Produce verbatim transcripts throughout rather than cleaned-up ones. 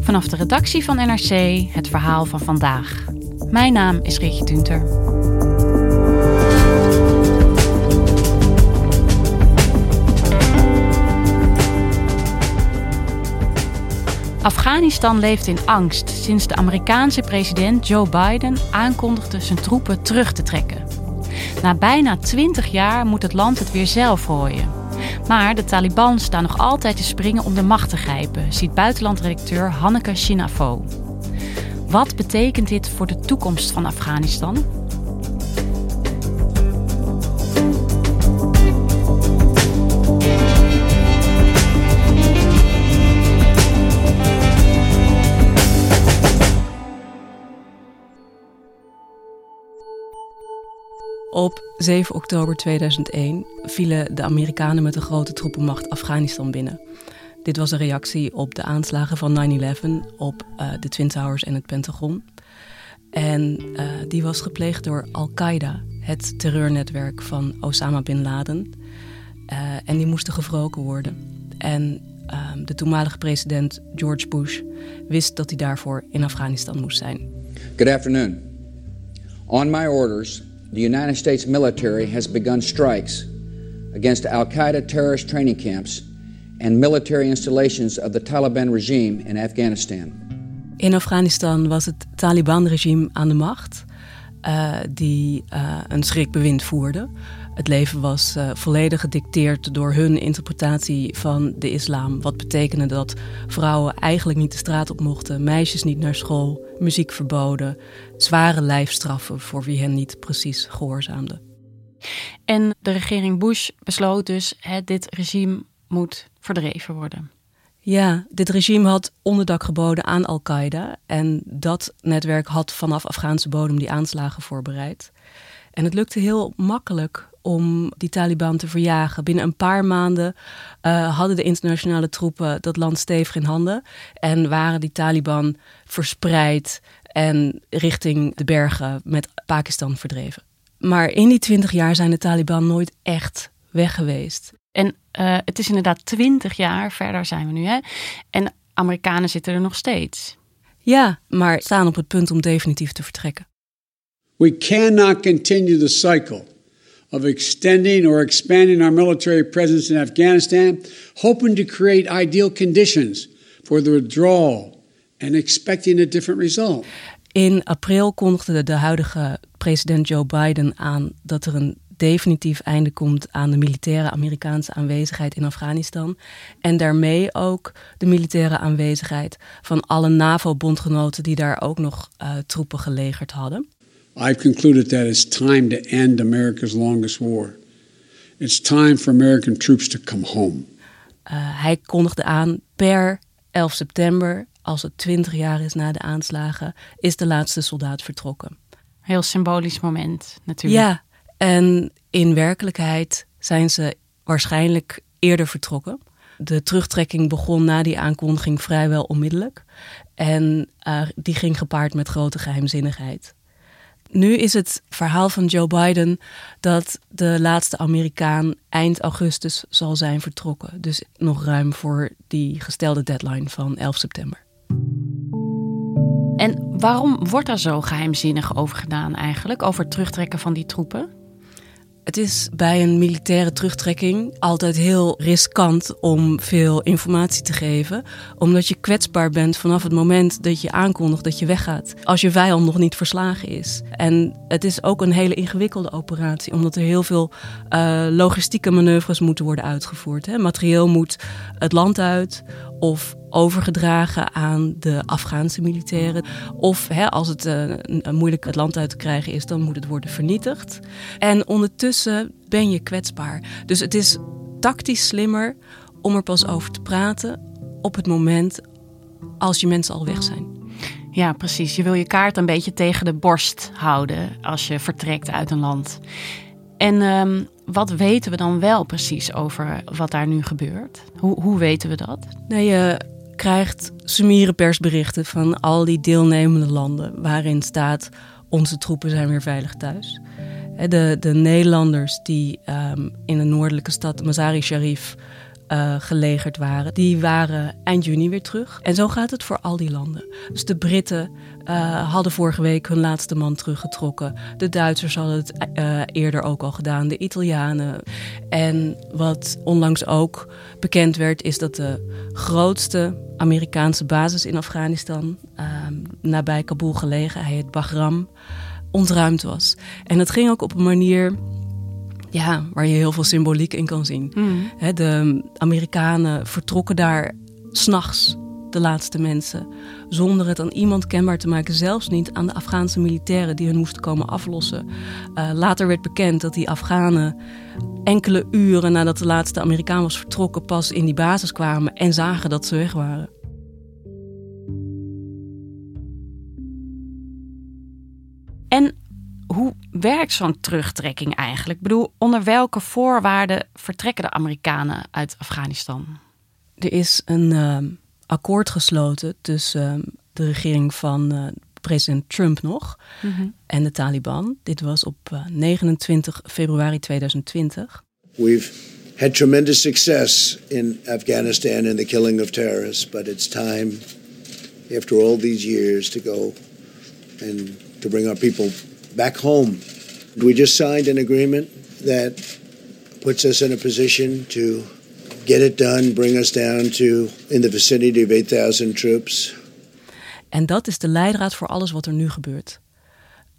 Vanaf de redactie van N R C het verhaal van vandaag. Mijn naam is Geertje Tuenter. Afghanistan leeft in angst sinds de Amerikaanse president Joe Biden aankondigde zijn troepen terug te trekken. Na bijna twintig jaar moet het land het weer zelf rooien. Maar de Taliban staan nog altijd te springen om de macht te grijpen, ziet buitenlandredacteur Hanneke Chin-A-Fo. Wat betekent dit voor de toekomst van Afghanistan? Op zeven oktober tweeduizend één vielen de Amerikanen met een grote troepenmacht Afghanistan binnen. Dit was een reactie op de aanslagen van nine eleven op uh, de Twin Towers en het Pentagon. En uh, die was gepleegd door Al-Qaeda, het terreurnetwerk van Osama bin Laden. Uh, en die moesten gewroken worden. En uh, de toenmalige president George Bush wist dat hij daarvoor in Afghanistan moest zijn. Good afternoon. On my orders, the United States military has begun strikes against Al-Qaeda terrorist training camps and military installations of the Taliban regime in Afghanistan. In Afghanistan was het Taliban-regime aan de macht, uh, die uh, een schrikbewind voerde. Het leven was uh, volledig gedicteerd door hun interpretatie van de islam. Wat betekende dat vrouwen eigenlijk niet de straat op mochten, meisjes niet naar school, muziek verboden, zware lijfstraffen voor wie hen niet precies gehoorzaamde. En de regering Bush besloot dus, hè, dit regime moet verdreven worden. Ja, dit regime had onderdak geboden aan Al-Qaeda. En dat netwerk had vanaf Afghaanse bodem die aanslagen voorbereid. En het lukte heel makkelijk om die Taliban te verjagen. Binnen een paar maanden uh, hadden de internationale troepen dat land stevig in handen. En waren die Taliban verspreid en richting de bergen met Pakistan verdreven. Maar in die twintig jaar zijn de Taliban nooit echt weg geweest. En uh, het is inderdaad twintig jaar, verder zijn we nu, hè? En Amerikanen zitten er nog steeds. Ja, maar staan op het punt om definitief te vertrekken. We cannot continue the cycle of extending or expanding our military presence in Afghanistan, hoping to create ideal conditions for the withdrawal and expecting a different result. In april kondigde de huidige president Joe Biden aan dat er een definitief einde komt aan de militaire Amerikaanse aanwezigheid in Afghanistan. En daarmee ook de militaire aanwezigheid van alle NAVO-bondgenoten die daar ook nog uh, troepen gelegerd hadden. I've concluded that it's time to end America's longest war. It's time for American troops to come home. Uh, hij kondigde aan per elf september, als het twintig jaar is na de aanslagen, is de laatste soldaat vertrokken. Heel symbolisch moment natuurlijk. Ja, en in werkelijkheid zijn ze waarschijnlijk eerder vertrokken. De terugtrekking begon na die aankondiging vrijwel onmiddellijk. En uh, die ging gepaard met grote geheimzinnigheid. Nu is het verhaal van Joe Biden dat de laatste Amerikaan eind augustus zal zijn vertrokken. Dus nog ruim voor die gestelde deadline van elf september. En waarom wordt er zo geheimzinnig over gedaan eigenlijk, over het terugtrekken van die troepen? Het is bij een militaire terugtrekking altijd heel riskant om veel informatie te geven. Omdat je kwetsbaar bent vanaf het moment dat je aankondigt dat je weggaat. Als je vijand nog niet verslagen is. En het is ook een hele ingewikkelde operatie. Omdat er heel veel uh, logistieke manoeuvres moeten worden uitgevoerd. Hè. Materieel moet het land uit of overgedragen aan de Afghaanse militairen. Of hè, als het uh, moeilijk het land uit te krijgen is, dan moet het worden vernietigd. En ondertussen ben je kwetsbaar. Dus het is tactisch slimmer om er pas over te praten op het moment als je mensen al weg zijn. Ja, precies. Je wil je kaart een beetje tegen de borst houden als je vertrekt uit een land. En um, wat weten we dan wel precies over wat daar nu gebeurt? Hoe, hoe weten we dat? Nou, je krijgt summiere persberichten van al die deelnemende landen waarin staat: onze troepen zijn weer veilig thuis. De, de Nederlanders die um, in de noordelijke stad Mazar-i-Sharif uh, gelegerd waren, die waren eind juni weer terug. En zo gaat het voor al die landen. Dus de Britten uh, hadden vorige week hun laatste man teruggetrokken. De Duitsers hadden het uh, eerder ook al gedaan, de Italianen. En wat onlangs ook bekend werd, is dat de grootste Amerikaanse basis in Afghanistan, uh, nabij Kabul gelegen, hij heet Bagram, ontruimd was. En dat ging ook op een manier, ja, waar je heel veel symboliek in kan zien. Mm. He, de Amerikanen vertrokken daar 's nachts, de laatste mensen, zonder het aan iemand kenbaar te maken. Zelfs niet aan de Afghaanse militairen die hun moesten komen aflossen. Uh, later werd bekend dat die Afghanen enkele uren nadat de laatste Amerikaan was vertrokken pas in die basis kwamen en zagen dat ze weg waren. En hoe werkt zo'n terugtrekking eigenlijk? Ik bedoel, onder welke voorwaarden vertrekken de Amerikanen uit Afghanistan? Er is een uh, akkoord gesloten tussen uh, de regering van uh, president Trump nog mm-hmm. en de Taliban. Dit was op uh, negenentwintig februari tweeduizend twintig. We've had tremendous success in Afghanistan in the killing of terrorists, but it's time after all these years to go and to bring our people back home. We just signed an agreement that puts us in a position to get it done, bring us down to in the vicinity of eight thousand troops. En dat is de leidraad voor alles wat er nu gebeurt.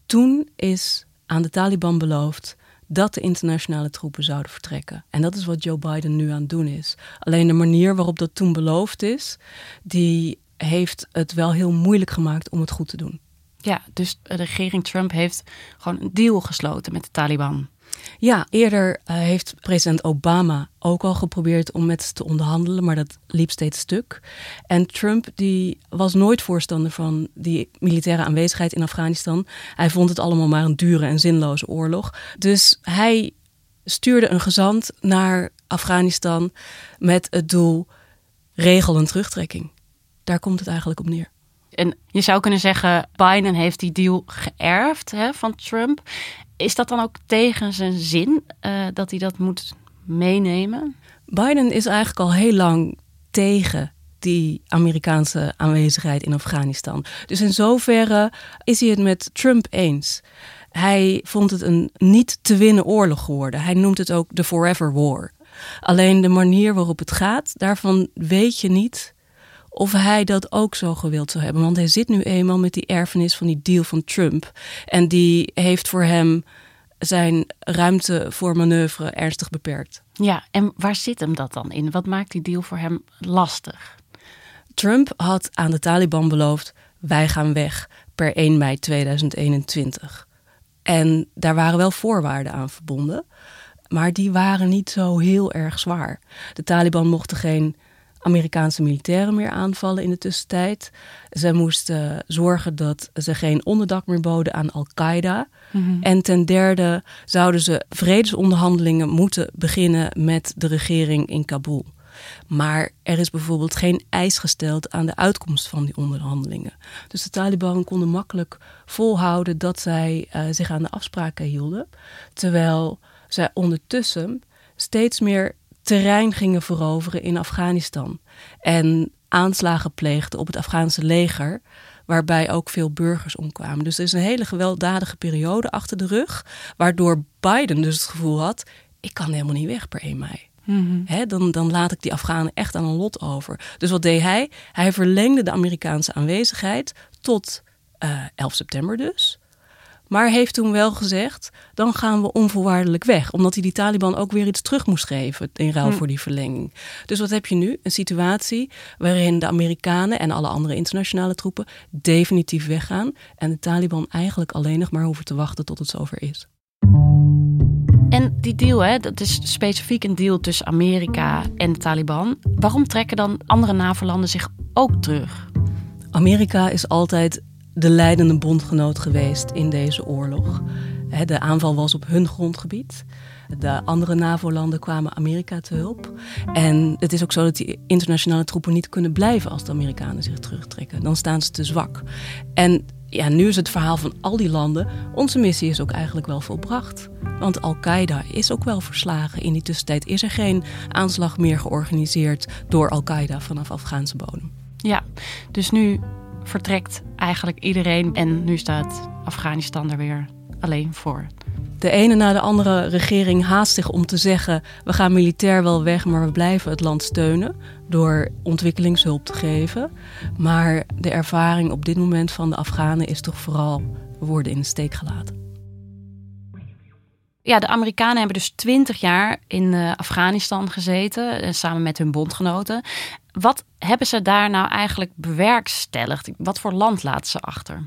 Toen is aan de Taliban beloofd dat de internationale troepen zouden vertrekken. En dat is wat Joe Biden nu aan het doen is. Alleen de manier waarop dat toen beloofd is, die heeft het wel heel moeilijk gemaakt om het goed te doen. Ja, dus de regering Trump heeft gewoon een deal gesloten met de Taliban. Ja, eerder uh, heeft president Obama ook al geprobeerd om met ze te onderhandelen, maar dat liep steeds stuk. En Trump die was nooit voorstander van die militaire aanwezigheid in Afghanistan. Hij vond het allemaal maar een dure en zinloze oorlog. Dus hij stuurde een gezant naar Afghanistan met het doel: regel een terugtrekking. Daar komt het eigenlijk op neer. En je zou kunnen zeggen, Biden heeft die deal geërfd, hè, van Trump. Is dat dan ook tegen zijn zin uh, dat hij dat moet meenemen? Biden is eigenlijk al heel lang tegen die Amerikaanse aanwezigheid in Afghanistan. Dus in zoverre is hij het met Trump eens. Hij vond het een niet te winnen oorlog geworden. Hij noemt het ook de Forever War. Alleen de manier waarop het gaat, daarvan weet je niet of hij dat ook zo gewild zou hebben. Want hij zit nu eenmaal met die erfenis van die deal van Trump. En die heeft voor hem zijn ruimte voor manoeuvre ernstig beperkt. Ja, en waar zit hem dat dan in? Wat maakt die deal voor hem lastig? Trump had aan de Taliban beloofd: wij gaan weg per één mei tweeduizend eenentwintig. En daar waren wel voorwaarden aan verbonden. Maar die waren niet zo heel erg zwaar. De Taliban mochten geen Amerikaanse militairen meer aanvallen in de tussentijd. Zij moesten zorgen dat ze geen onderdak meer boden aan Al-Qaeda. Mm-hmm. En ten derde zouden ze vredesonderhandelingen moeten beginnen met de regering in Kabul. Maar er is bijvoorbeeld geen eis gesteld aan de uitkomst van die onderhandelingen. Dus de Taliban konden makkelijk volhouden dat zij uh, zich aan de afspraken hielden. Terwijl zij ondertussen steeds meer terrein gingen veroveren in Afghanistan en aanslagen pleegden op het Afghaanse leger, waarbij ook veel burgers omkwamen. Dus er is een hele gewelddadige periode achter de rug, waardoor Biden dus het gevoel had: ik kan helemaal niet weg per één mei. Mm-hmm. He, dan, dan laat ik die Afghanen echt aan een lot over. Dus wat deed hij? Hij verlengde de Amerikaanse aanwezigheid tot uh, elf september dus. Maar heeft toen wel gezegd: dan gaan we onvoorwaardelijk weg. Omdat hij die Taliban ook weer iets terug moest geven in ruil voor die verlenging. Dus wat heb je nu? Een situatie waarin de Amerikanen en alle andere internationale troepen definitief weggaan. En de Taliban eigenlijk alleen nog maar hoeven te wachten tot het zover is. En die deal, hè, dat is specifiek een deal tussen Amerika en de Taliban. Waarom trekken dan andere NAVO-landen zich ook terug? Amerika is altijd de leidende bondgenoot geweest in deze oorlog. De aanval was op hun grondgebied. De andere NAVO-landen kwamen Amerika te hulp. En het is ook zo dat die internationale troepen niet kunnen blijven als de Amerikanen zich terugtrekken. Dan staan ze te zwak. En ja, nu is het verhaal van al die landen, onze missie is ook eigenlijk wel volbracht. Want Al-Qaeda is ook wel verslagen. In die tussentijd is er geen aanslag meer georganiseerd door Al-Qaeda vanaf Afghaanse bodem. Ja, dus nu vertrekt eigenlijk iedereen en nu staat Afghanistan er weer alleen voor. De ene na de andere regering haast zich om te zeggen, we gaan militair wel weg, maar we blijven het land steunen door ontwikkelingshulp te geven. Maar de ervaring op dit moment van de Afghanen is toch vooral, we worden in de steek gelaten. Ja, de Amerikanen hebben dus twintig jaar in Afghanistan gezeten, samen met hun bondgenoten. Wat hebben ze daar nou eigenlijk bewerkstelligd? Wat voor land laten ze achter?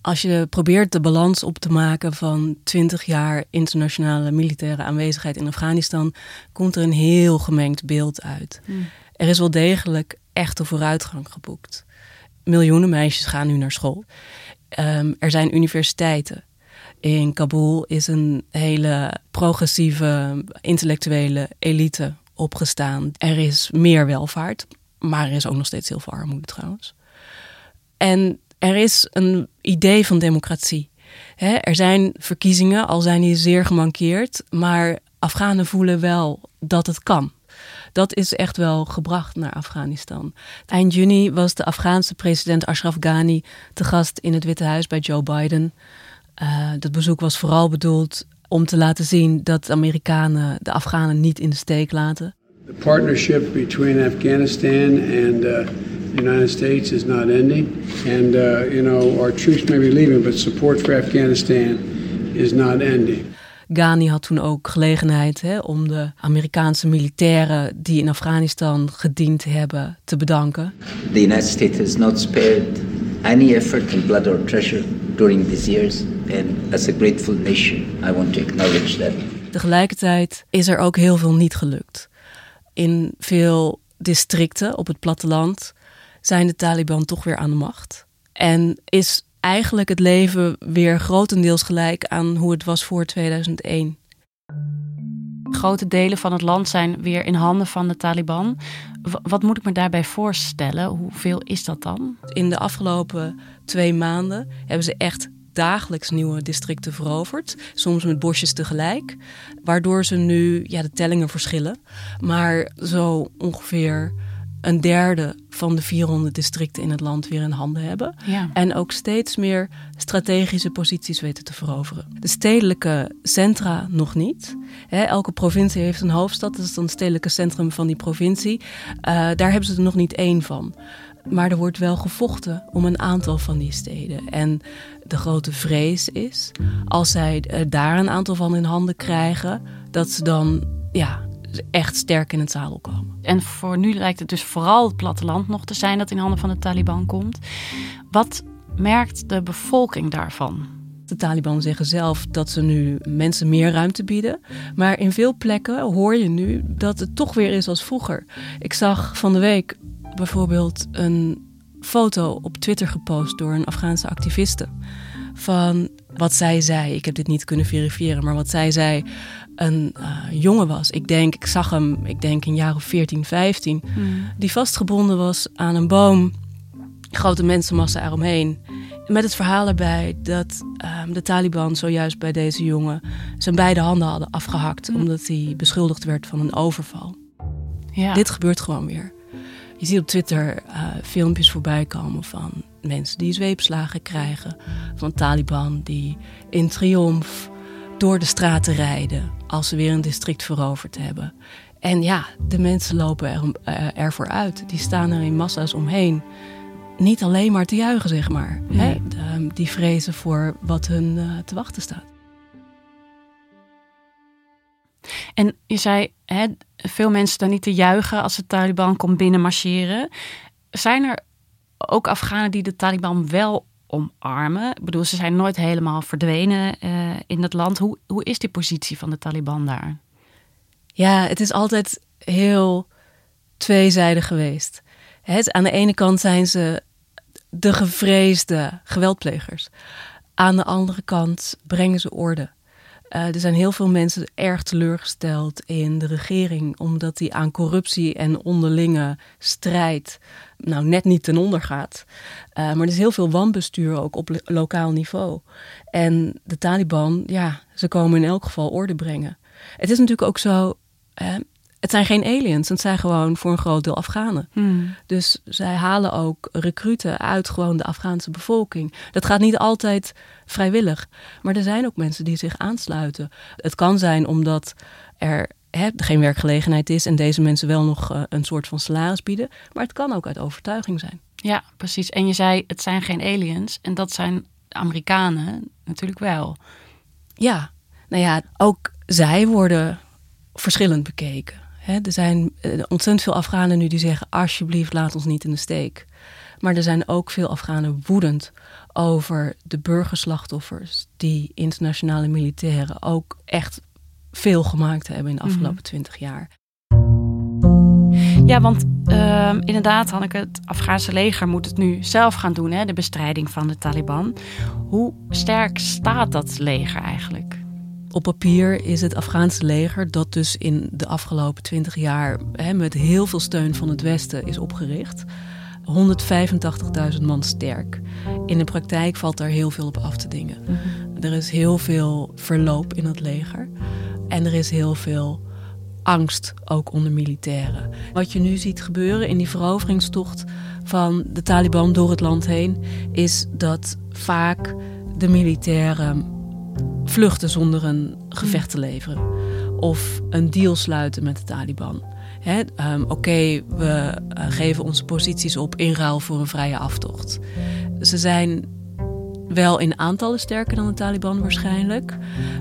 Als je probeert de balans op te maken van twintig jaar internationale militaire aanwezigheid in Afghanistan, komt er een heel gemengd beeld uit. Mm. Er is wel degelijk echte vooruitgang geboekt. Miljoenen meisjes gaan nu naar school. Um, er zijn universiteiten. In Kabul is een hele progressieve intellectuele elite opgestaan. Er is meer welvaart, maar er is ook nog steeds heel veel armoede trouwens. En er is een idee van democratie. He, er zijn verkiezingen, al zijn die zeer gemankeerd, maar Afghanen voelen wel dat het kan. Dat is echt wel gebracht naar Afghanistan. Eind juni was de Afghaanse president Ashraf Ghani te gast in het Witte Huis bij Joe Biden. Uh, dat bezoek was vooral bedoeld om te laten zien dat de Amerikanen de Afghanen niet in de steek laten. The partnership between Afghanistan and uh... the United States is not ending, and uh, you know our troops may be leaving, but support for Afghanistan is not ending. Ghani had toen ook gelegenheid hè, om de Amerikaanse militairen die in Afghanistan gediend hebben te bedanken. The United States has not spared any effort in blood or treasure during these years, and as a grateful nation, I want to acknowledge that. Tegelijkertijd is er ook heel veel niet gelukt. In veel districten op het platteland zijn de Taliban toch weer aan de macht. En is eigenlijk het leven weer grotendeels gelijk aan hoe het was voor tweeduizend één. Grote delen van het land zijn weer in handen van de Taliban. Wat moet ik me daarbij voorstellen? Hoeveel is dat dan? In de afgelopen twee maanden hebben ze echt dagelijks nieuwe districten veroverd. Soms met bosjes tegelijk. Waardoor ze nu, ja, de tellingen verschillen. Maar zo ongeveer een derde van de vierhonderd districten in het land weer in handen hebben. Ja. En ook steeds meer strategische posities weten te veroveren. De stedelijke centra nog niet. He, elke provincie heeft een hoofdstad. Dat is dan het stedelijke centrum van die provincie. Uh, daar hebben ze er nog niet één van. Maar er wordt wel gevochten om een aantal van die steden. En de grote vrees is, als zij uh, daar een aantal van in handen krijgen, dat ze dan, ja, echt sterk in het zadel komen. En voor nu lijkt het dus vooral het platteland nog te zijn dat in handen van de Taliban komt. Wat merkt de bevolking daarvan? De Taliban zeggen zelf dat ze nu mensen meer ruimte bieden. Maar in veel plekken hoor je nu dat het toch weer is als vroeger. Ik zag van de week bijvoorbeeld een foto op Twitter gepost door een Afghaanse activiste van wat zij zei. Ik heb dit niet kunnen verifiëren, maar wat zij zei, een uh, jongen was. Ik denk, ik zag hem, ik denk een jaar of veertien, vijftien. Mm. Die vastgebonden was aan een boom. Grote mensenmassa eromheen. Met het verhaal erbij dat uh, de Taliban zojuist bij deze jongen zijn beide handen hadden afgehakt. Mm. Omdat hij beschuldigd werd van een overval. Ja. Dit gebeurt gewoon weer. Je ziet op Twitter uh, filmpjes voorbij komen van mensen die zweepslagen krijgen. Van Taliban die in triomf door de straten rijden als ze weer een district veroverd hebben. En ja, de mensen lopen er, uh, ervoor uit. Die staan er in massa's omheen. Niet alleen maar te juichen, zeg maar. Mm. Hè? De, die vrezen voor wat hun uh, te wachten staat. En je zei, hè, veel mensen dan niet te juichen als de Taliban komt binnenmarcheren. Zijn er ook Afghanen die de Taliban wel omarmen? Ik bedoel, ze zijn nooit helemaal verdwenen uh, in dat land. Hoe, hoe is die positie van de Taliban daar? Ja, het is altijd heel tweezijdig geweest. Het, aan de ene kant zijn ze de gevreesde geweldplegers. Aan de andere kant brengen ze orde. Uh, er zijn heel veel mensen erg teleurgesteld in de regering, omdat die aan corruptie en onderlinge strijd nou net niet ten onder gaat. Uh, maar er is heel veel wanbestuur ook op lo- lokaal niveau. En de Taliban, ja, ze komen in elk geval orde brengen. Het is natuurlijk ook zo, hè, het zijn geen aliens, het zijn gewoon voor een groot deel Afghanen. Hmm. Dus zij halen ook recruten uit gewoon de Afghaanse bevolking. Dat gaat niet altijd vrijwillig, maar er zijn ook mensen die zich aansluiten. Het kan zijn omdat er hè, geen werkgelegenheid is en deze mensen wel nog uh, een soort van salaris bieden, maar het kan ook uit overtuiging zijn. Ja, precies. En je zei, het zijn geen aliens en dat zijn Amerikanen natuurlijk wel. Ja, nou ja, ook zij worden verschillend bekeken. He, er zijn ontzettend veel Afghanen nu die zeggen, alsjeblieft, laat ons niet in de steek. Maar er zijn ook veel Afghanen woedend over de burgerslachtoffers die internationale militairen ook echt veel gemaakt hebben in de afgelopen twintig mm-hmm. jaar. Ja, want uh, inderdaad, Hanneke, het Afghaanse leger moet het nu zelf gaan doen, hè, de bestrijding van de Taliban. Hoe sterk staat dat leger eigenlijk? Op papier is het Afghaanse leger, dat dus in de afgelopen twintig jaar hè, met heel veel steun van het Westen is opgericht, honderdvijfentachtigduizend man sterk. In de praktijk valt daar heel veel op af te dingen. Mm-hmm. Er is heel veel verloop in het leger en er is heel veel angst ook onder militairen. Wat je nu ziet gebeuren in die veroveringstocht van de Taliban door het land heen, is dat vaak de militairen vluchten zonder een gevecht te leveren. Of een deal sluiten met de Taliban. Um, Oké, okay, we uh, geven onze posities op in ruil voor een vrije aftocht. Ze zijn wel in aantallen sterker dan de Taliban waarschijnlijk.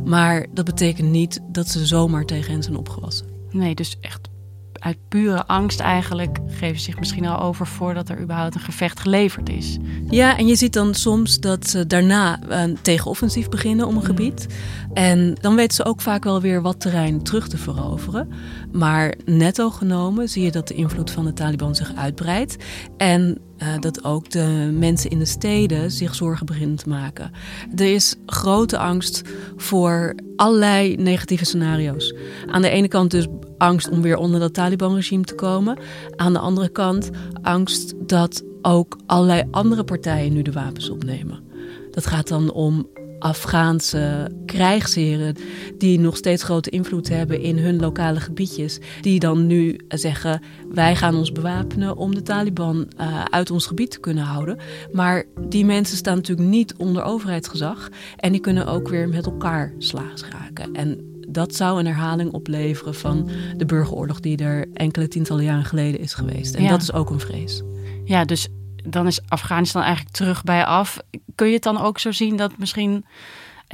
Maar dat betekent niet dat ze zomaar tegen hen zijn opgewassen. Nee, dus echt uit pure angst eigenlijk geven ze zich misschien al over voordat er überhaupt een gevecht geleverd is. Ja, en je ziet dan soms dat ze daarna een tegenoffensief beginnen om een gebied. En dan weten ze ook vaak wel weer wat terrein terug te veroveren. Maar netto genomen zie je dat de invloed van de Taliban zich uitbreidt. En uh, dat ook de mensen in de steden zich zorgen beginnen te maken. Er is grote angst voor allerlei negatieve scenario's. Aan de ene kant dus angst om weer onder dat Taliban-regime te komen. Aan de andere kant angst dat ook allerlei andere partijen nu de wapens opnemen. Dat gaat dan om Afghaanse krijgsheren die nog steeds grote invloed hebben in hun lokale gebiedjes. Die dan nu zeggen, wij gaan ons bewapenen om de Taliban uh, uit ons gebied te kunnen houden. Maar die mensen staan natuurlijk niet onder overheidsgezag. En die kunnen ook weer met elkaar slaags raken. En dat zou een herhaling opleveren van de burgeroorlog die er enkele tientallen jaren geleden is geweest. En ja, dat is ook een vrees. Ja, dus dan is Afghanistan eigenlijk terug bij af. Kun je het dan ook zo zien dat misschien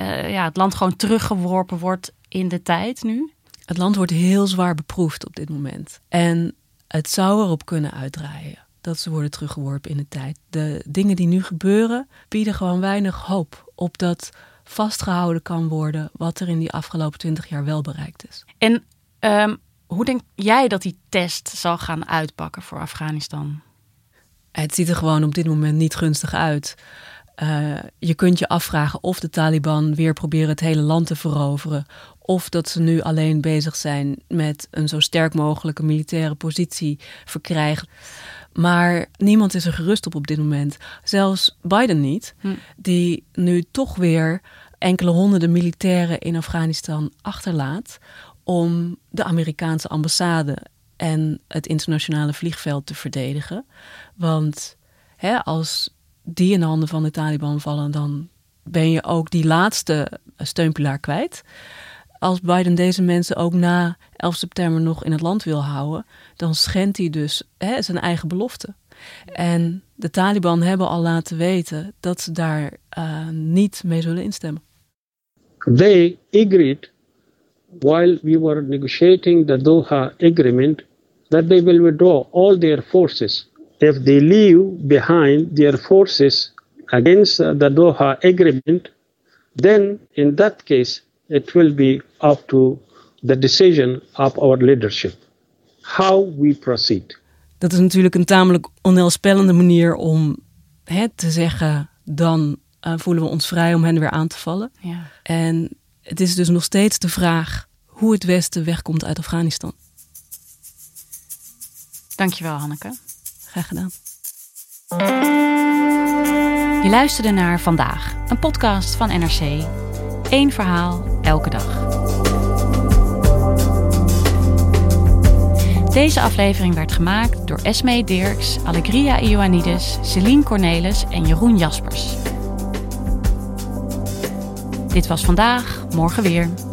uh, ja, het land gewoon teruggeworpen wordt in de tijd nu? Het land wordt heel zwaar beproefd op dit moment. En het zou erop kunnen uitdraaien dat ze worden teruggeworpen in de tijd. De dingen die nu gebeuren bieden gewoon weinig hoop op dat vastgehouden kan worden wat er in die afgelopen twintig jaar wel bereikt is. En um, hoe denk jij dat die test zal gaan uitpakken voor Afghanistan? Het ziet er gewoon op dit moment niet gunstig uit. Uh, je kunt je afvragen of de Taliban weer proberen het hele land te veroveren, of dat ze nu alleen bezig zijn met een zo sterk mogelijke militaire positie verkrijgen. Maar niemand is er gerust op op dit moment. Zelfs Biden niet, hm. die nu toch weer enkele honderden militairen in Afghanistan achterlaat om de Amerikaanse ambassade en het internationale vliegveld te verdedigen. Want hè, als die in de handen van de Taliban vallen, dan ben je ook die laatste steunpilaar kwijt. Als Biden deze mensen ook na elf september nog in het land wil houden, dan schendt hij dus hè, zijn eigen belofte. En de Taliban hebben al laten weten dat ze daar uh, niet mee zullen instemmen. They agreed while we were negotiating the Doha Agreement that they will withdraw all their forces. If they leave behind their forces against the Doha Agreement, then in that case it will be up to the decision of our leadership, how we proceed. Dat is natuurlijk een tamelijk onheilspellende manier om hè, te zeggen, dan uh, voelen we ons vrij om hen weer aan te vallen. Ja. En Het is dus nog steeds de vraag hoe het Westen wegkomt uit Afghanistan. Dankjewel, Hanneke. Graag gedaan. Je luisterde naar Vandaag, een podcast van N R C. Eén verhaal, elke dag. Deze aflevering werd gemaakt door Esmee Dirks, Alegria Ioannidis, Céline Cornelis en Jeroen Jaspers. Dit was Vandaag, morgen weer.